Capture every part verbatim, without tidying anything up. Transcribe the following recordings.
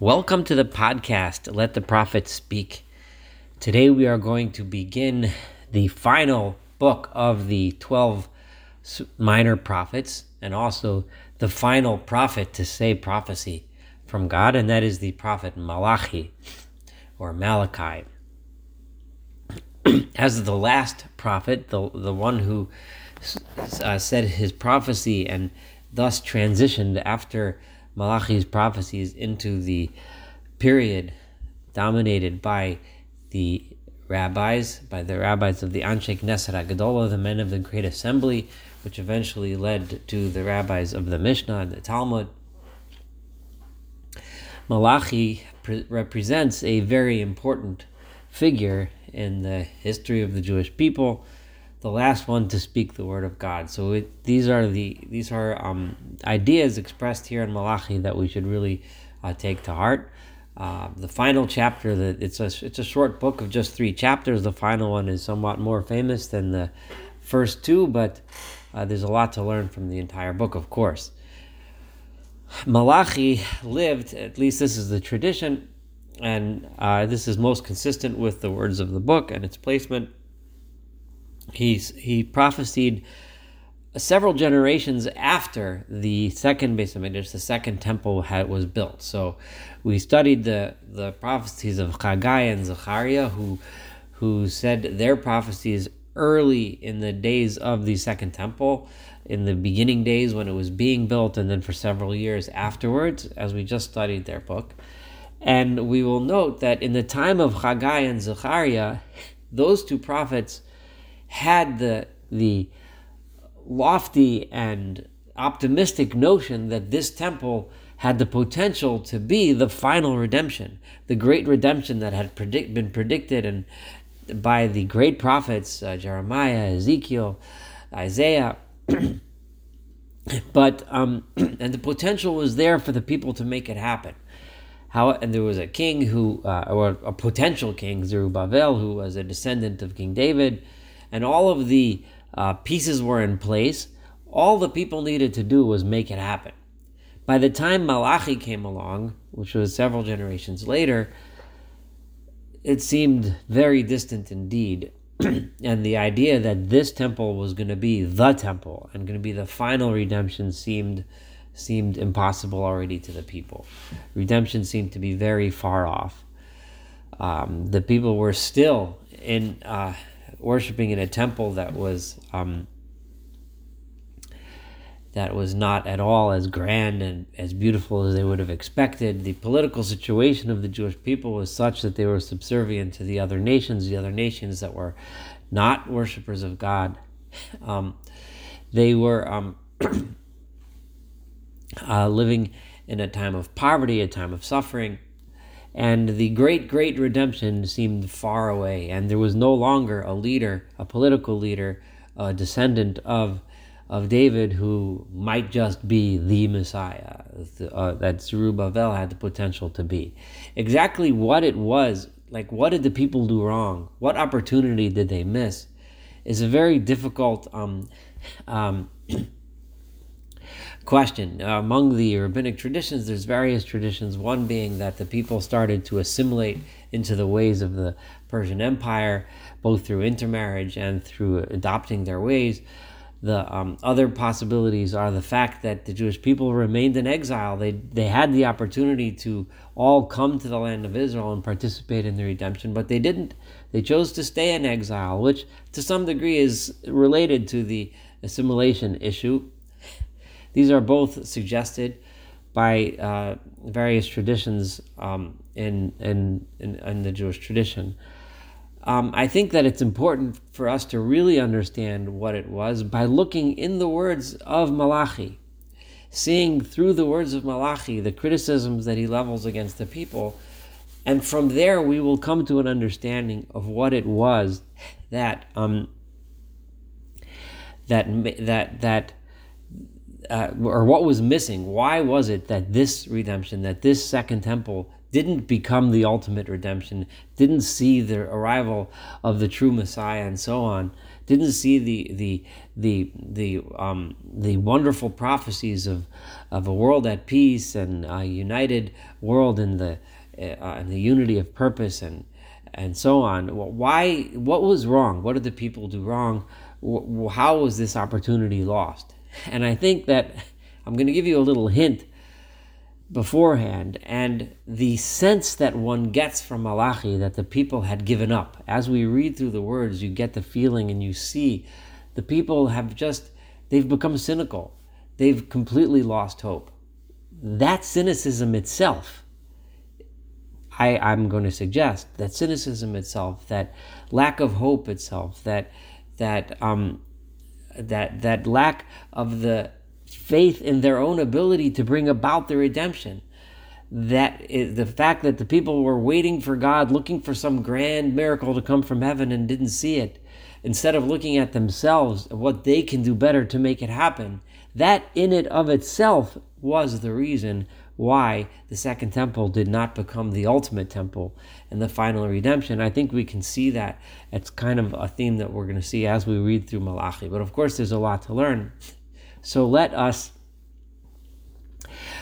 Welcome to the podcast, Let the Prophet Speak. Today we are going to begin the final book of the twelve minor prophets and also the final prophet to say prophecy from God, and that is the prophet Malachi or Malachi. As the last prophet, the, the one who uh, said his prophecy and thus transitioned after Malachi's prophecies into the period dominated by the rabbis, by the rabbis of the Anshei Knesset HaGedolah, the men of the Great Assembly, which eventually led to the rabbis of the Mishnah and the Talmud. Malachi pre- represents a very important figure in the history of the Jewish people, the last one to speak the word of God. So it, these are the these are um, ideas expressed here in Malachi that we should really uh, take to heart. Uh, the final chapter, that it's a it's a short book of just three chapters. The final one is somewhat more famous than the first two, but uh, there's a lot to learn from the entire book, of course. Malachi lived, at least this is the tradition, and uh, this is most consistent with the words of the book and its placement. He's, he prophesied several generations after the second Beit HaMikdash, the second temple had, was built. So we studied the, the prophecies of Haggai and Zechariah, who who said their prophecies early in the days of the second temple, in the beginning days when it was being built, and then for several years afterwards, as we just studied their book. And we will note that in the time of Haggai and Zechariah, those two prophets had the the lofty and optimistic notion that this temple had the potential to be the final redemption, the great redemption that had predict, been predicted and by the great prophets, uh, Jeremiah, Ezekiel, Isaiah. but um, and the potential was there for the people to make it happen. How, and there was a king who, uh, or a potential king, Zerubbabel, who was a descendant of King David, and all of the uh, pieces were in place. All the people needed to do was make it happen. By the time Malachi came along, which was several generations later, it seemed very distant indeed. And the idea that this temple was going to be the temple and going to be the final redemption seemed seemed impossible already to the people. Redemption seemed to be very far off. Um, the people were still in... Uh, Worshipping in a temple that was um, that was not at all as grand and as beautiful as they would have expected. The political situation of the Jewish people was such that they were subservient to the other nations, the other nations that were not worshipers of God. Um, they were um, uh, living in a time of poverty, a time of suffering. And the great, great redemption seemed far away, and there was no longer a leader, a political leader, a descendant of of David who might just be the Messiah uh, that Zerubbabel had the potential to be. Exactly what it was, like what did the people do wrong? What opportunity did they miss? Is a very difficult um, um, question. Uh, among the rabbinic traditions, there's various traditions, one being that the people started to assimilate into the ways of the Persian Empire, both through intermarriage and through adopting their ways. The um, other possibilities are the fact that the Jewish people remained in exile. They, they had the opportunity to all come to the land of Israel and participate in the redemption, but they didn't. They chose to stay in exile, which to some degree is related to the assimilation issue. These are both suggested by uh, various traditions um, in, in, in, in the Jewish tradition. Um, I think that it's important for us to really understand what it was by looking in the words of Malachi, seeing through the words of Malachi the criticisms that he levels against the people, and from there we will come to an understanding of what it was that um, that that that. Uh, or what was missing? Why was it that this redemption, that this second temple didn't become the ultimate redemption, didn't see the arrival of the true Messiah and so on, didn't see the the the the um the wonderful prophecies of of a world at peace and a united world in the uh, in the unity of purpose and and so on. Why? What was wrong? What did the people do wrong? How was this opportunity lost? And I think that I'm going to give you a little hint beforehand, and the sense that one gets from Malachi that the people had given up. As we read through the words, you get the feeling and you see the people have just, they've become cynical. They've completely lost hope. That cynicism itself, I, I'm going to suggest, that cynicism itself, that lack of hope itself, that that um, that that lack of the faith in their own ability to bring about the redemption, that is the fact that the people were waiting for God, looking for some grand miracle to come from heaven and didn't see it, instead of looking at themselves, what they can do better to make it happen. That in and of itself was the reason why the Second Temple did not become the ultimate temple and the final redemption. I think we can see that. It's kind of a theme that we're going to see as we read through Malachi. But of course, there's a lot to learn. So let us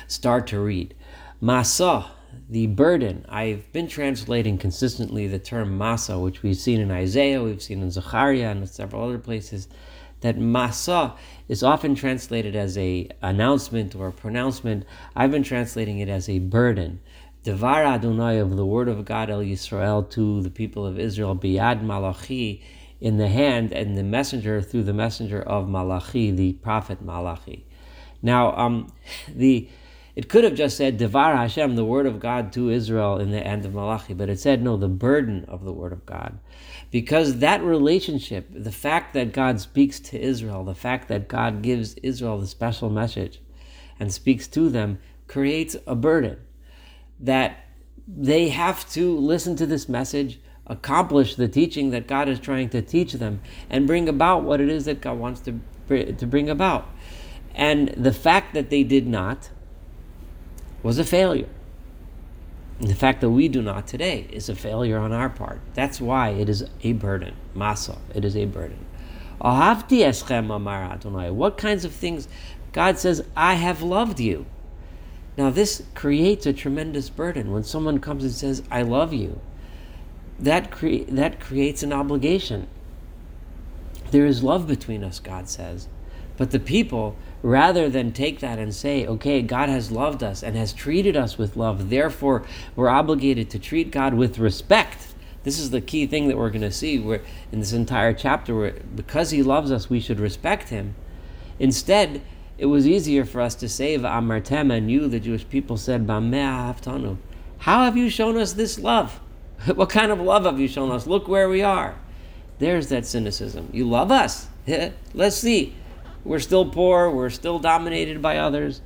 start to read. Masa, the burden. I've been translating consistently the term masa, which we've seen in Isaiah, we've seen in Zechariah, and several other places, that masa is often translated as a announcement or a pronouncement. I've been translating it as a burden. Devar Adonai, of the word of God, El Yisrael, to the people of Israel, Biyad Malachi, in the hand, and the messenger, through the messenger of Malachi, the prophet Malachi. Now, um, the it could have just said, Devar Hashem, the word of God to Israel, in the hand of Malachi, but it said, no, the burden of the word of God. Because that relationship, the fact that God speaks to Israel, the fact that God gives Israel the special message and speaks to them, creates a burden that they have to listen to this message, accomplish the teaching that God is trying to teach them, and bring about what it is that God wants to, to bring about. And the fact that they did not was a failure. And the fact that we do not today is a failure on our part. That's why it is a burden. Masa, it is a burden. Ahavti eschem, amar Adonai. What kinds of things? God says, I have loved you. Now this creates a tremendous burden. When someone comes and says, I love you, that cre- that creates an obligation. There is love between us, God says. But the people, rather than take that and say, okay, God has loved us and has treated us with love, therefore we're obligated to treat God with respect. This is the key thing that we're going to see where in this entire chapter, where because he loves us, we should respect him. Instead, it was easier for us to say, V'amartem, and you, the Jewish people, said, Bameh ahavtanu. How have you shown us this love? What kind of love have you shown us? Look where we are. There's that cynicism. You love us. Let's see. We're still poor. We're still dominated by others.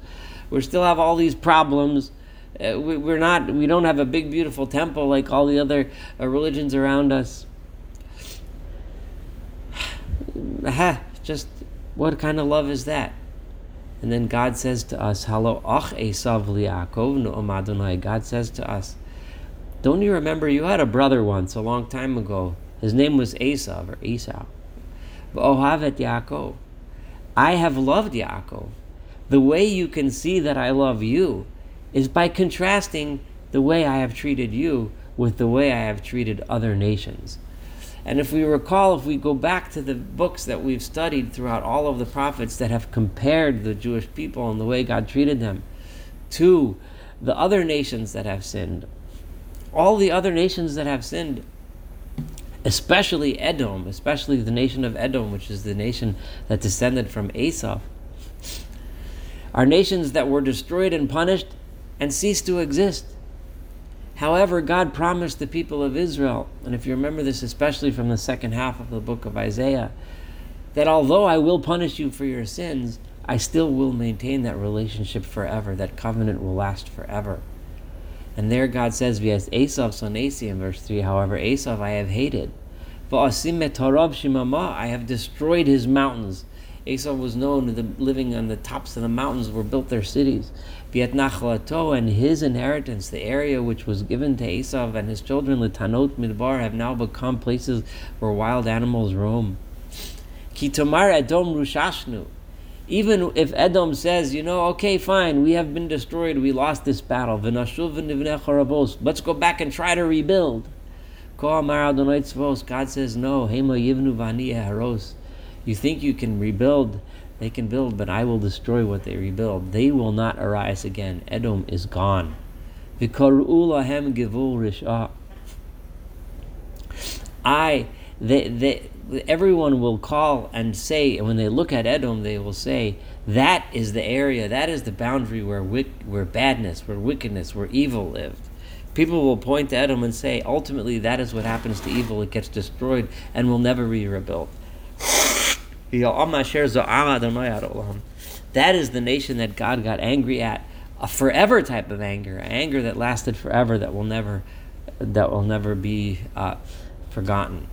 We still have all these problems. Uh, we, we're not. We don't have a big, beautiful temple like all the other uh, religions around us. Just what kind of love is that? And then God says to us, "Halo ach Esav li Yaakov no'om Adonai." God says to us, don't you remember you had a brother once a long time ago? His name was Esav or Esau. V'ohavet Yaakov. I have loved Yaakov. The way you can see that I love you is by contrasting the way I have treated you with the way I have treated other nations. And if we recall, if we go back to the books that we've studied throughout all of the prophets that have compared the Jewish people and the way God treated them to the other nations that have sinned, all the other nations that have sinned, especially Edom, especially the nation of Edom, which is the nation that descended from Esau, are nations that were destroyed and punished and ceased to exist. However, God promised the people of Israel, and if you remember this especially from the second half of the book of Isaiah, that although I will punish you for your sins, I still will maintain that relationship forever. That covenant will last forever. And there God says, "V'yas Esav son Esi," in verse three, however, Esav I have hated. V'asim et harav shimama, I have destroyed his mountains. Esav was known, the living on the tops of the mountains were built their cities. V'yat nachlato, and his inheritance, the area which was given to Esav and his children, l'tanot midbar, have now become places where wild animals roam. Ki tomar Edom rushashnu. Even if Edom says, you know, okay, fine, we have been destroyed, we lost this battle, v'nashuv v'nivnei charabos, let's go back and try to rebuild. God says, no, hema yivnu v'ani haros. You think you can rebuild, they can build, but I will destroy what they rebuild. They will not arise again. Edom is gone. V'kar'u lahem givul rishah. I, they, they, everyone will call and say, and when they look at Edom, they will say, that is the area, that is the boundary where wick, where badness, where wickedness, where evil lived. People will point to Edom and say, ultimately, that is what happens to evil. It gets destroyed and will never be rebuilt. That is the nation that God got angry at, a forever type of anger, anger that lasted forever, that will never, that will never be uh, forgotten.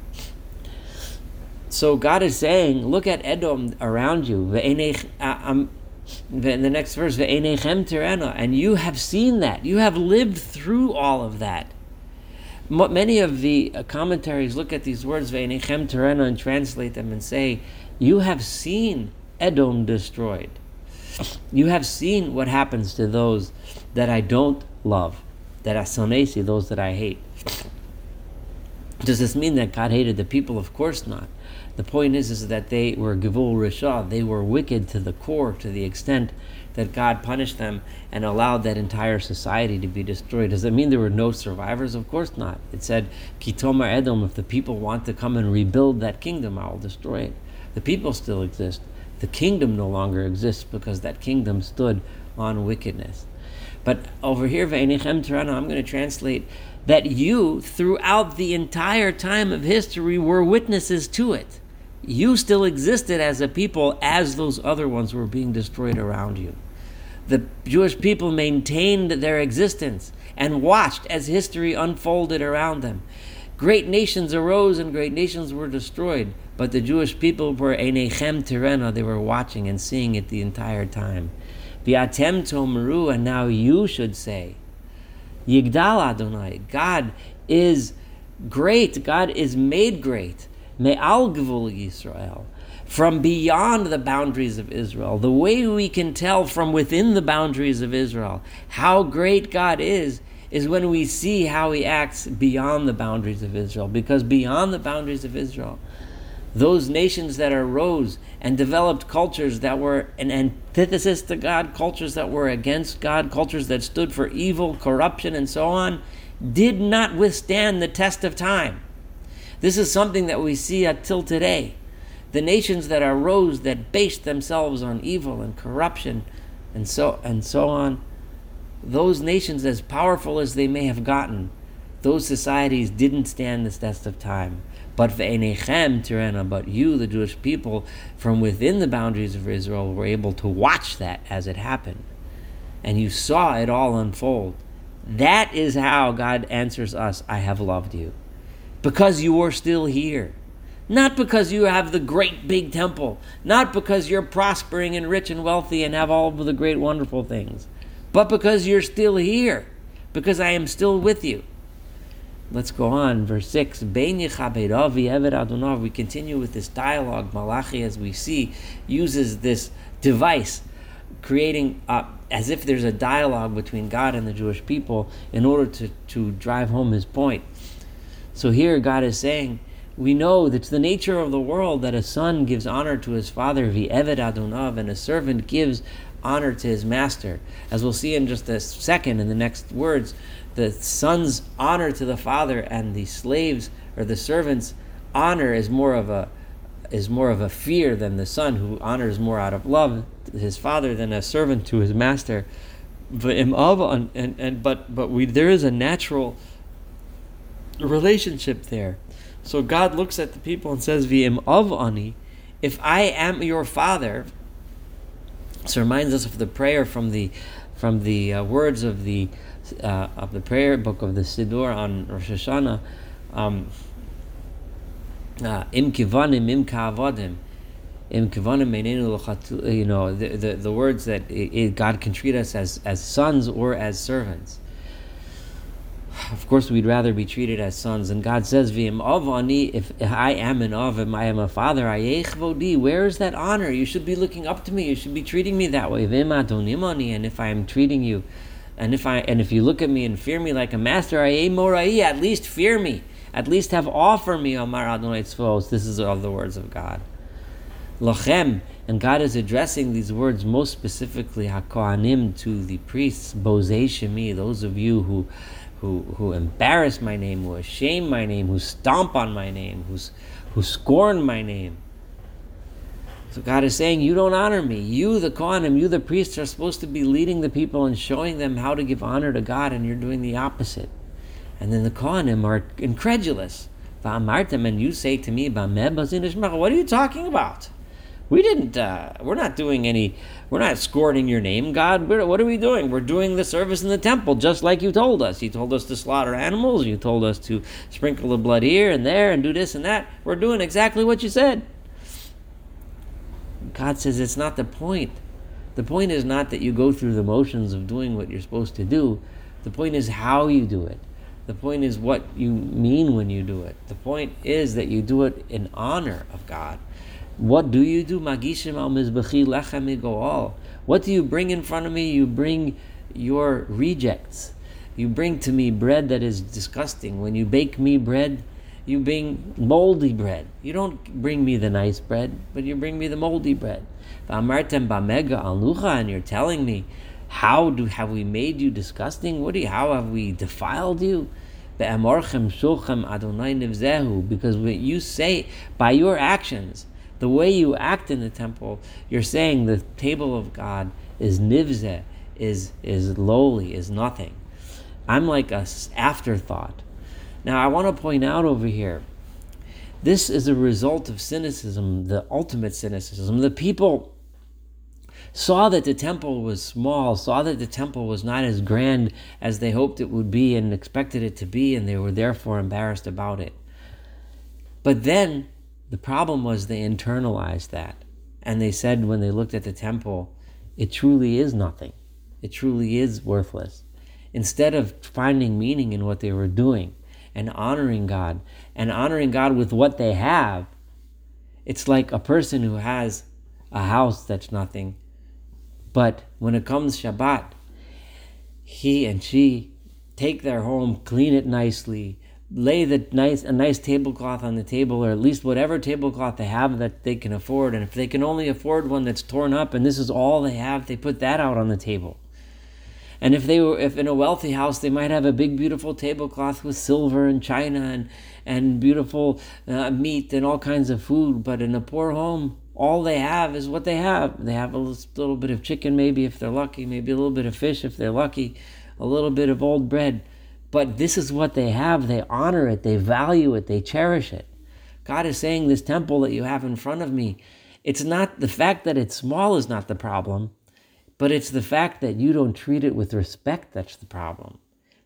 So God is saying, look at Edom around you. In the next verse, and you have seen that. You have lived through all of that. Many of the commentaries look at these words, and translate them and say, you have seen Edom destroyed. You have seen what happens to those that I don't love, that asonesi, those that I hate. Does this mean that God hated the people? Of course not. The point is, is that they were givul rishah. They were wicked to the core, to the extent that God punished them and allowed that entire society to be destroyed. Does that mean there were no survivors? Of course not. It said, Ki tomar Edom, if the people want to come and rebuild that kingdom, I will destroy it. The people still exist. The kingdom no longer exists because that kingdom stood on wickedness. But over here, Ve'enichem Terana, I'm going to translate that you, throughout the entire time of history, were witnesses to it. You still existed as a people as those other ones were being destroyed around you. The Jewish people maintained their existence and watched as history unfolded around them. Great nations arose and great nations were destroyed, but the Jewish people were Einechem Tirena, they were watching and seeing it the entire time. V'atem Tomeru, and now you should say, Yigdal Adonai, God is great, God is made great. Me'al Gevul Yisrael, from beyond the boundaries of Israel. The way we can tell from within the boundaries of Israel how great God is, is when we see how He acts beyond the boundaries of Israel. Because beyond the boundaries of Israel, those nations that arose and developed cultures that were an antithesis to God, cultures that were against God, cultures that stood for evil, corruption, and so on, did not withstand the test of time. This is something that we see until today. The nations that arose, that based themselves on evil and corruption and so, and so on, those nations, as powerful as they may have gotten, those societies didn't stand the test of time. But ve'enechem tirena, but you, the Jewish people, from within the boundaries of Israel, were able to watch that as it happened. And you saw it all unfold. That is how God answers us, I have loved you. Because you are still here. Not because you have the great big temple. Not because you're prospering and rich and wealthy and have all of the great wonderful things. But because you're still here. Because I am still with you. Let's go on, verse six. We continue with this dialogue. Malachi, as we see, uses this device, creating uh, as if there's a dialogue between God and the Jewish people in order to, to drive home his point. So here God is saying, we know that's the nature of the world that a son gives honor to his father, V'eved Adonav, and a servant gives honor to his master. As we'll see in just a second in the next words, the son's honor to the father and the slaves or the servant's honor is more of a is more of a fear than the son, who honors more out of love his father than a servant to his master. And, and, and but but we there is a natural relationship there. So God looks at the people and says, V'im av ani, if I am your father. This reminds us of the prayer from the from the uh, words of the Uh, of the prayer book of the Siddur on Rosh Hashanah, um, uh, Im kivanim, im ka'avadim, im kivanim einenu l'chatu, you know, the, the, the words that it, it, God can treat us as, as sons or as servants. Of course, we'd rather be treated as sons. And God says, V'im avani, if I am an av, if I am a father, ayechvodi, where is that honor? You should be looking up to me. You should be treating me that way. V'im adonimani, and if I am treating you, and if I and if you look at me and fear me like a master, ayeh morai, at least fear me. At least have awe for me, Omar Adonai Tzvos. This is all the words of God. Lochem, and God is addressing these words most specifically, HaKohanim, to the priests, Bozei Shemi, those of you who, who, who embarrass my name, who shame my name, who stomp on my name, who's, who scorn my name. So God is saying, you don't honor me. You, the Kohanim, you, the priests, are supposed to be leading the people and showing them how to give honor to God, and you're doing the opposite. And then the Kohanim are incredulous. Va'amartem, and you say to me, Bameh bazin ishmach, what are you talking about? We didn't, uh, we're not doing any, we're not scorning your name, God. We're, what are we doing? We're doing the service in the temple just like you told us. You told us to slaughter animals. You told us to sprinkle the blood here and there and do this and that. We're doing exactly what you said. God says it's not the point. The point is not that you go through the motions of doing what you're supposed to do. The point is how you do it. The point is what you mean when you do it. The point is that you do it in honor of God. What do you do? Magishim al mizbechi lechem goal. What do you bring in front of me? You bring your rejects. You bring to me bread that is disgusting. When you bake me bread, you bring moldy bread. You don't bring me the nice bread, but you bring me the moldy bread. V'amartem bamega alucha, and you're telling me, how do have we made you disgusting? What do you, how have we defiled you? Be'amorchem shulchem Adonai nivzehu, because what you say by your actions, the way you act in the temple, you're saying the table of God is nivzeh, is is lowly, is nothing. I'm like an afterthought. Now I want to point out over here, this is a result of cynicism, the ultimate cynicism. The people saw that the temple was small, saw that the temple was not as grand as they hoped it would be and expected it to be, and they were therefore embarrassed about it. But then, the problem was they internalized that, and they said when they looked at the temple, it truly is nothing. It truly is worthless. Instead of finding meaning in what they were doing and honoring God, and honoring God with what they have, it's like a person who has a house that's nothing. But when it comes Shabbat, he and she take their home, clean it nicely, lay the nice a nice tablecloth on the table, or at least whatever tablecloth they have that they can afford. And if they can only afford one that's torn up and this is all they have, they put that out on the table. And if they were if in a wealthy house, they might have a big beautiful tablecloth with silver and china and and beautiful uh, meat and all kinds of food. But in a poor home, all they have is what they have. They have a little bit of chicken, maybe if they're lucky, maybe a little bit of fish if they're lucky, a little bit of old bread. But this is what they have. They honor it. They value it. They cherish it. God is saying this temple that you have in front of me, it's not the fact that it's small is not the problem, but it's the fact that you don't treat it with respect that's the problem.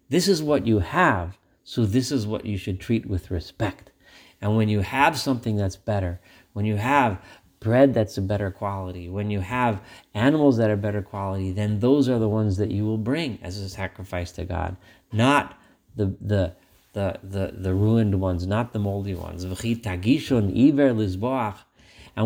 This is what you have, so this is what you should treat with respect. And when you have something that's better, when you have bread that's a better quality, when you have animals that are better quality, then those are the ones that you will bring as a sacrifice to God, not the the the the, the ruined ones, not the moldy ones. And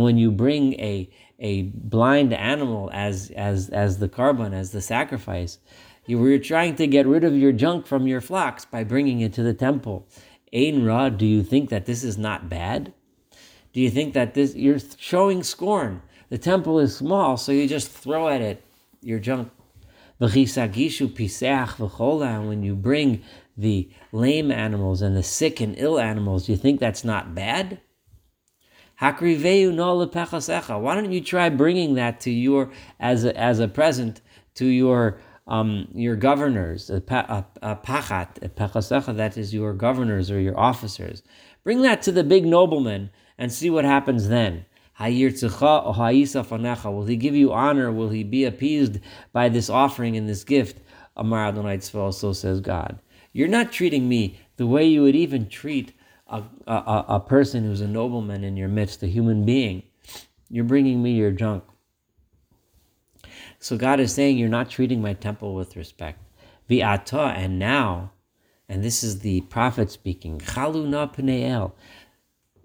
when you bring a a blind animal as as as the korban, as the sacrifice, you were trying to get rid of your junk from your flocks by bringing it to the temple. Ein ra, do you think that this is not bad? Do you think that this, you're showing scorn? The temple is small, so you just throw at it your junk. And when you bring the lame animals and the sick and ill animals, do you think that's not bad? Why don't you try bringing that to your as a, as a present to your um, your governors, a pachat, a pachasecha, that is your governors or your officers. Bring that to the big nobleman and see what happens then. Will he give you honor? Will he be appeased by this offering and this gift? Amar Adonai Tzvah, so says God. You're not treating me the way you would even treat a, a, a person who's a nobleman in your midst, a human being. You're bringing me your junk. So God is saying, you're not treating my temple with respect. V'ata, and now, and this is the prophet speaking, Chalu na pnei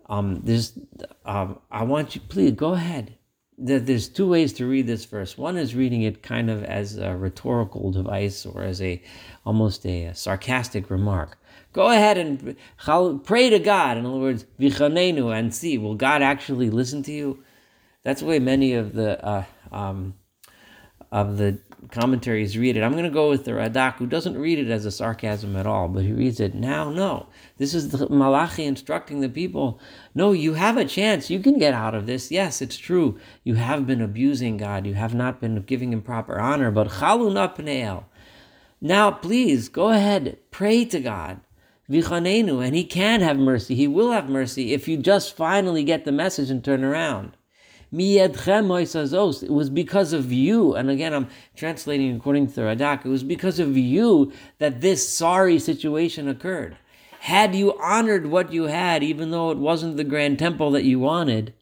Um, there's, um, I want you, please, go ahead. There's two ways to read this verse. One is reading it kind of as a rhetorical device or as a, almost a, a sarcastic remark. Go ahead and pray to God. In other words, vichanenu, and see, will God actually listen to you? That's the way many of the, uh, um, of the commentaries read it. I'm going to go with the Radak, who doesn't read it as a sarcasm at all, but he reads it now. No, this is the Malachi instructing the people. No, you have a chance. You can get out of this. Yes, it's true. You have been abusing God. You have not been giving him proper honor, but chalu na pnei el. Now, please go ahead, pray to God. Vichanenu, and he can have mercy. He will have mercy if you just finally get the message and turn around. It was because of you, and again, I'm translating according to the Radak, it was because of you that this sorry situation occurred. Had you honored what you had, even though it wasn't the grand temple that you wanted,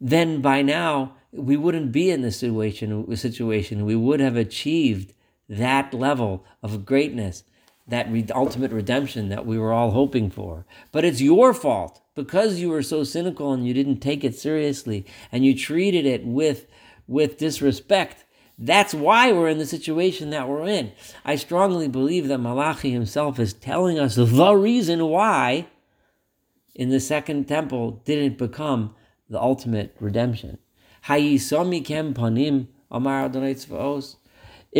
then by now, we wouldn't be in this situation. situation. We would have achieved that level of greatness, that re- ultimate redemption that we were all hoping for. But it's your fault. Because you were so cynical and you didn't take it seriously and you treated it with, with disrespect, that's why we're in the situation that we're in. I strongly believe that Malachi himself is telling us the reason why in the second temple didn't become the ultimate redemption. It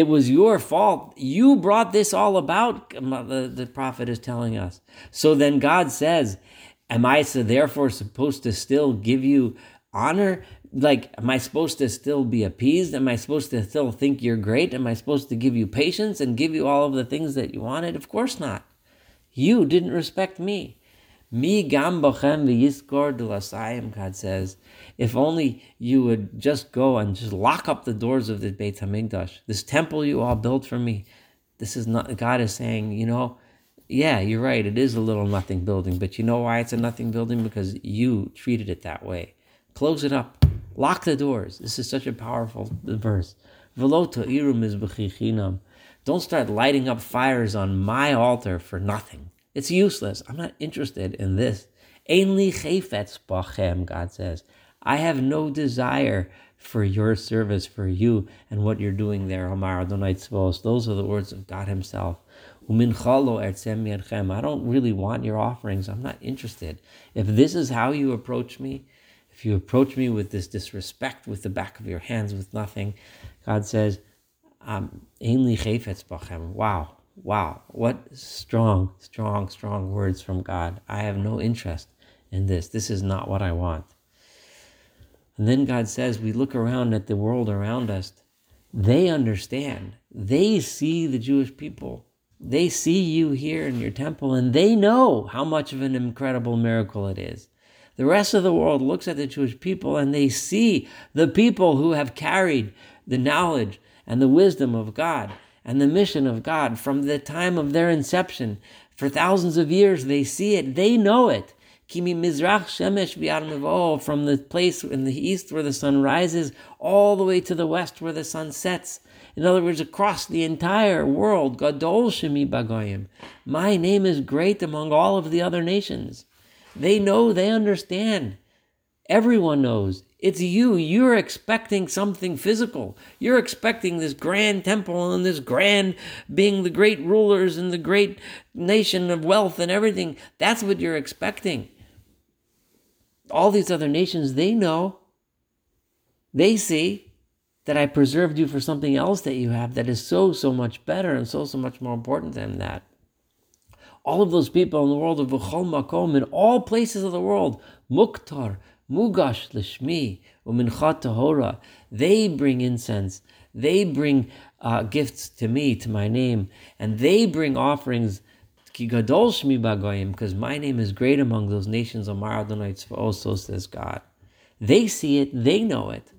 was your fault. You brought this all about, the, the prophet is telling us. So then God says, am I so therefore supposed to still give you honor? Like, am I supposed to still be appeased? Am I supposed to still think you're great? Am I supposed to give you patience and give you all of the things that you wanted? Of course not. You didn't respect me. Mi gam bochem v'yiskor d'lasayim, God says, if only you would just go and just lock up the doors of the Beit HaMikdash, this temple you all built for me. This is not, God is saying, you know, yeah, you're right, it is a little nothing building, but you know why it's a nothing building? Because you treated it that way. Close it up. Lock the doors. This is such a powerful verse. Don't start lighting up fires on my altar for nothing. It's useless. I'm not interested in this. God says, I have no desire for your service, for you, and what you're doing there. Those are the words of God himself. I don't really want your offerings. I'm not interested. If this is how you approach me, if you approach me with this disrespect, with the back of your hands, with nothing, God says, um, wow, wow, what strong, strong, strong words from God. I have no interest in this. This is not what I want. And then God says, we look around at the world around us. They understand. They see the Jewish people. They see you here in your temple, and they know how much of an incredible miracle it is. The rest of the world looks at the Jewish people, and they see the people who have carried the knowledge and the wisdom of God and the mission of God from the time of their inception. For thousands of years, they see it. They know it. Kimi Mizrach Shemesh V'Yad, from the place in the east where the sun rises all the way to the west where the sun sets. In other words, across the entire world, Gadol Shemi Bagoyim, my name is great among all of the other nations. They know, they understand. Everyone knows. It's you. You're expecting something physical. You're expecting this grand temple and this grand being the great rulers and the great nation of wealth and everything. That's what you're expecting. All these other nations, they know, they see that I preserved you for something else that you have that is so, so much better and so, so much more important than that. All of those people in the world of V'chol Makom, in all places of the world, Muktar, Mugash, Lishmi, Uminchat Tahora, they bring incense, they bring uh, gifts to me, to my name, and they bring offerings Ki Gadol Shmi Bagoyim, because my name is great among those nations, Amar Adonai Tzvaos, so says God. They see it, they know it.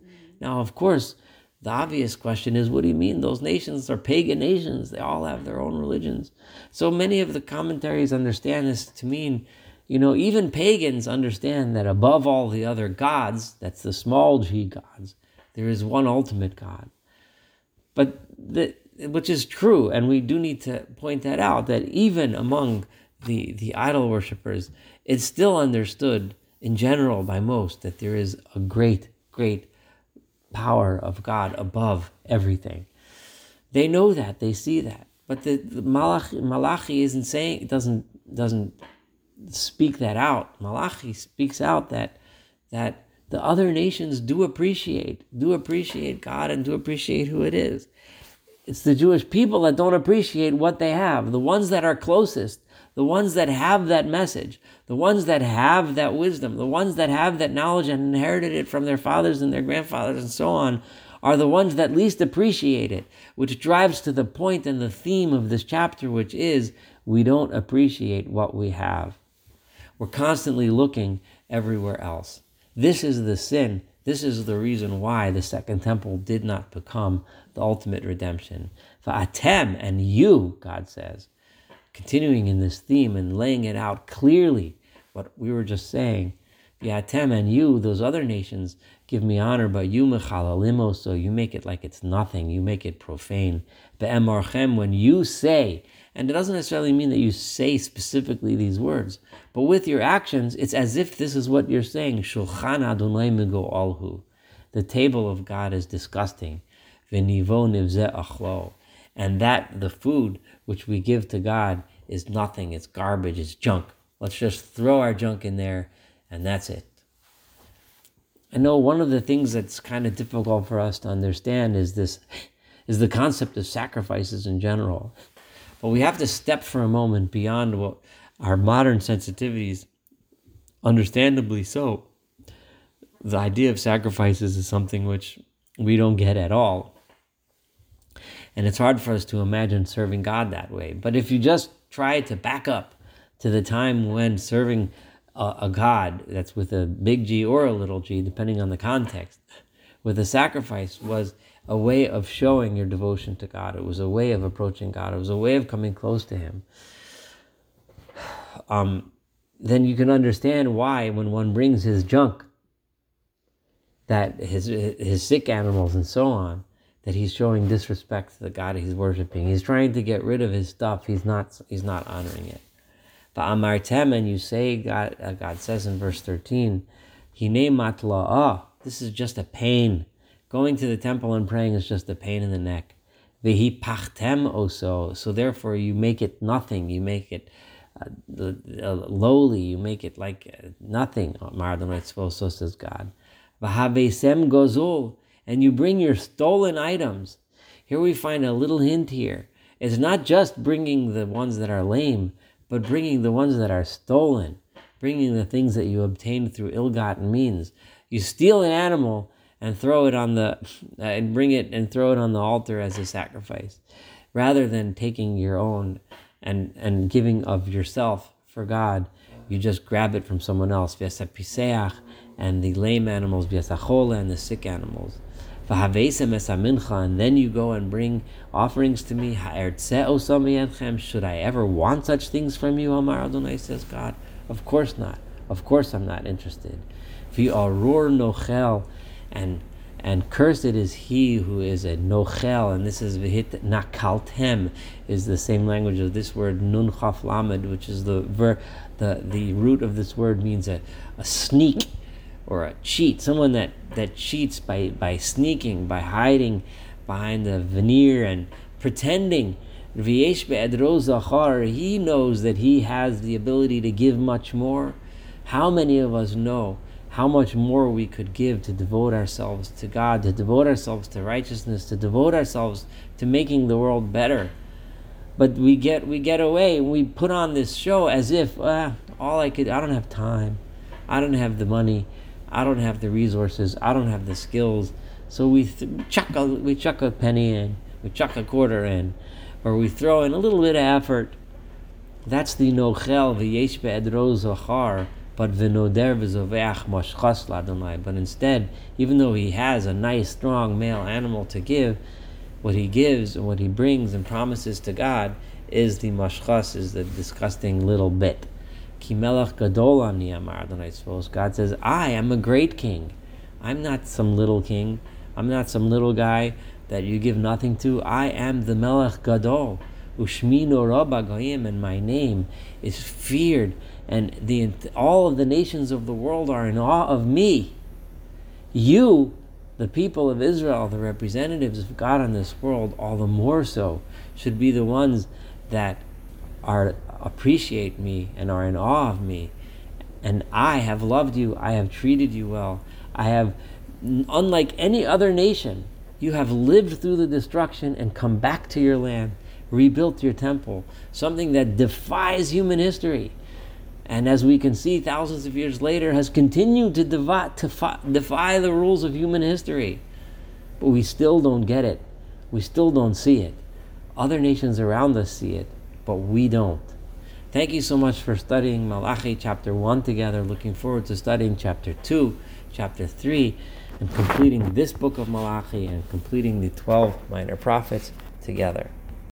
Now, of course, the obvious question is, what do you mean those nations are pagan nations? They all have their own religions. So many of the commentaries understand this to mean, you know, even pagans understand that above all the other gods, that's the small g gods, there is one ultimate God. But the, which is true, and we do need to point that out, that even among the, the idol worshippers, it's still understood in general by most that there is a great, great power of God above everything. They know that, they see that. But the, the Malachi, Malachi isn't saying, doesn't doesn't speak that out. Malachi speaks out that that the other nations do appreciate, do appreciate God and do appreciate who it is. It's the Jewish people that don't appreciate what they have. The ones that are closest, the ones that have that message, the ones that have that wisdom, the ones that have that knowledge and inherited it from their fathers and their grandfathers and so on, are the ones that least appreciate it, which drives to the point and the theme of this chapter, which is we don't appreciate what we have. We're constantly looking everywhere else. This is the sin. This is the reason why the Second Temple did not become the ultimate redemption. Va'atem, and you, God says, continuing in this theme and laying it out clearly, what we were just saying, Va'atem and you, those other nations, give me honor, but you mechalalimu, so you make it like it's nothing, you make it profane. Be'emarchem, when you say, and it doesn't necessarily mean that you say specifically these words, but with your actions, it's as if this is what you're saying. Shulchan Adonai migo alhu, the table of God is disgusting. V'nivo nivzeh achlo, and that the food which we give to God is nothing. It's garbage. It's junk. Let's just throw our junk in there, and that's it. I know one of the things that's kind of difficult for us to understand is this, is the concept of sacrifices in general. But we have to step for a moment beyond what our modern sensitivities, understandably so. The idea of sacrifices is something which we don't get at all. And it's hard for us to imagine serving God that way. But if you just try to back up to the time when serving a, a God, that's with a big G or a little g, depending on the context, with a sacrifice was a way of showing your devotion to God. It was a way of approaching God. It was a way of coming close to Him. Um, then you can understand why when one brings his junk, that his his sick animals and so on, that he's showing disrespect to the God he's worshiping. He's trying to get rid of his stuff. He's not he's not honoring it. But Amartem, and you say, God, uh, God says in verse thirteen, Hinei matla'ah, this is just a pain. Going to the temple and praying is just a pain in the neck. Vehi pachtem oso, so therefore you make it nothing. You make it uh, lowly. You make it like nothing. Mar Adonai Tzvos, so says God. V'havesem gozul, and you bring your stolen items. Here we find a little hint here. It's not just bringing the ones that are lame, but bringing the ones that are stolen, bringing the things that you obtained through ill-gotten means. You steal an animal and throw it on the, uh, and bring it and throw it on the altar as a sacrifice, rather than taking your own and, and giving of yourself for God. You just grab it from someone else. V'esapiseach, and the lame animals, v'esachola, and the sick animals. V'havesem esamincha, and then you go and bring offerings to me. Ha'ertzeh osam miyadchem, should I ever want such things from you, Amar Adonai, says God? Of course not. Of course I'm not interested. V'arur nochel, And and cursed is he who is a nochel, and this is v'hit nakaltem, is the same language of this word nun chaf lamed, which is the ver, the the root of this word means a, a sneak or a cheat, someone that, that cheats by, by sneaking, by hiding behind the veneer and pretending. V'yesh be'edro zachar, he knows that he has the ability to give much more. How many of us know how much more we could give to devote ourselves to God, to devote ourselves to righteousness, to devote ourselves to making the world better? But we get we get away, we put on this show as if, ah, all I could, I don't have time, I don't have the money, I don't have the resources, I don't have the skills. So we th- chuck a, we chuck a penny in, we chuck a quarter in, or we throw in a little bit of effort. That's the nochel, the yesh be'edro zachar. But but instead, even though he has a nice, strong male animal to give, what he gives and what he brings and promises to God is the mashchas, is the disgusting little bit. God says, I am a great king. I'm not some little king. I'm not some little guy that you give nothing to? I am the Melech Gadol, Ushmi Nora B'Goyim, and my name is feared, and the all of the nations of the world are in awe of me. You, the people of Israel, the representatives of God in this world, all the more so, should be the ones that are appreciate me and are in awe of me. And I have loved you, I have treated you well, I have, unlike any other nation, you have lived through the destruction and come back to your land, rebuilt your temple, something that defies human history. And as we can see, thousands of years later, has continued to defy, to fi, defy the rules of human history. But we still don't get it. We still don't see it. Other nations around us see it, but we don't. Thank you so much for studying Malachi chapter one together. Looking forward to studying chapter two, chapter three, and completing this book of Malachi and completing the twelve minor prophets together.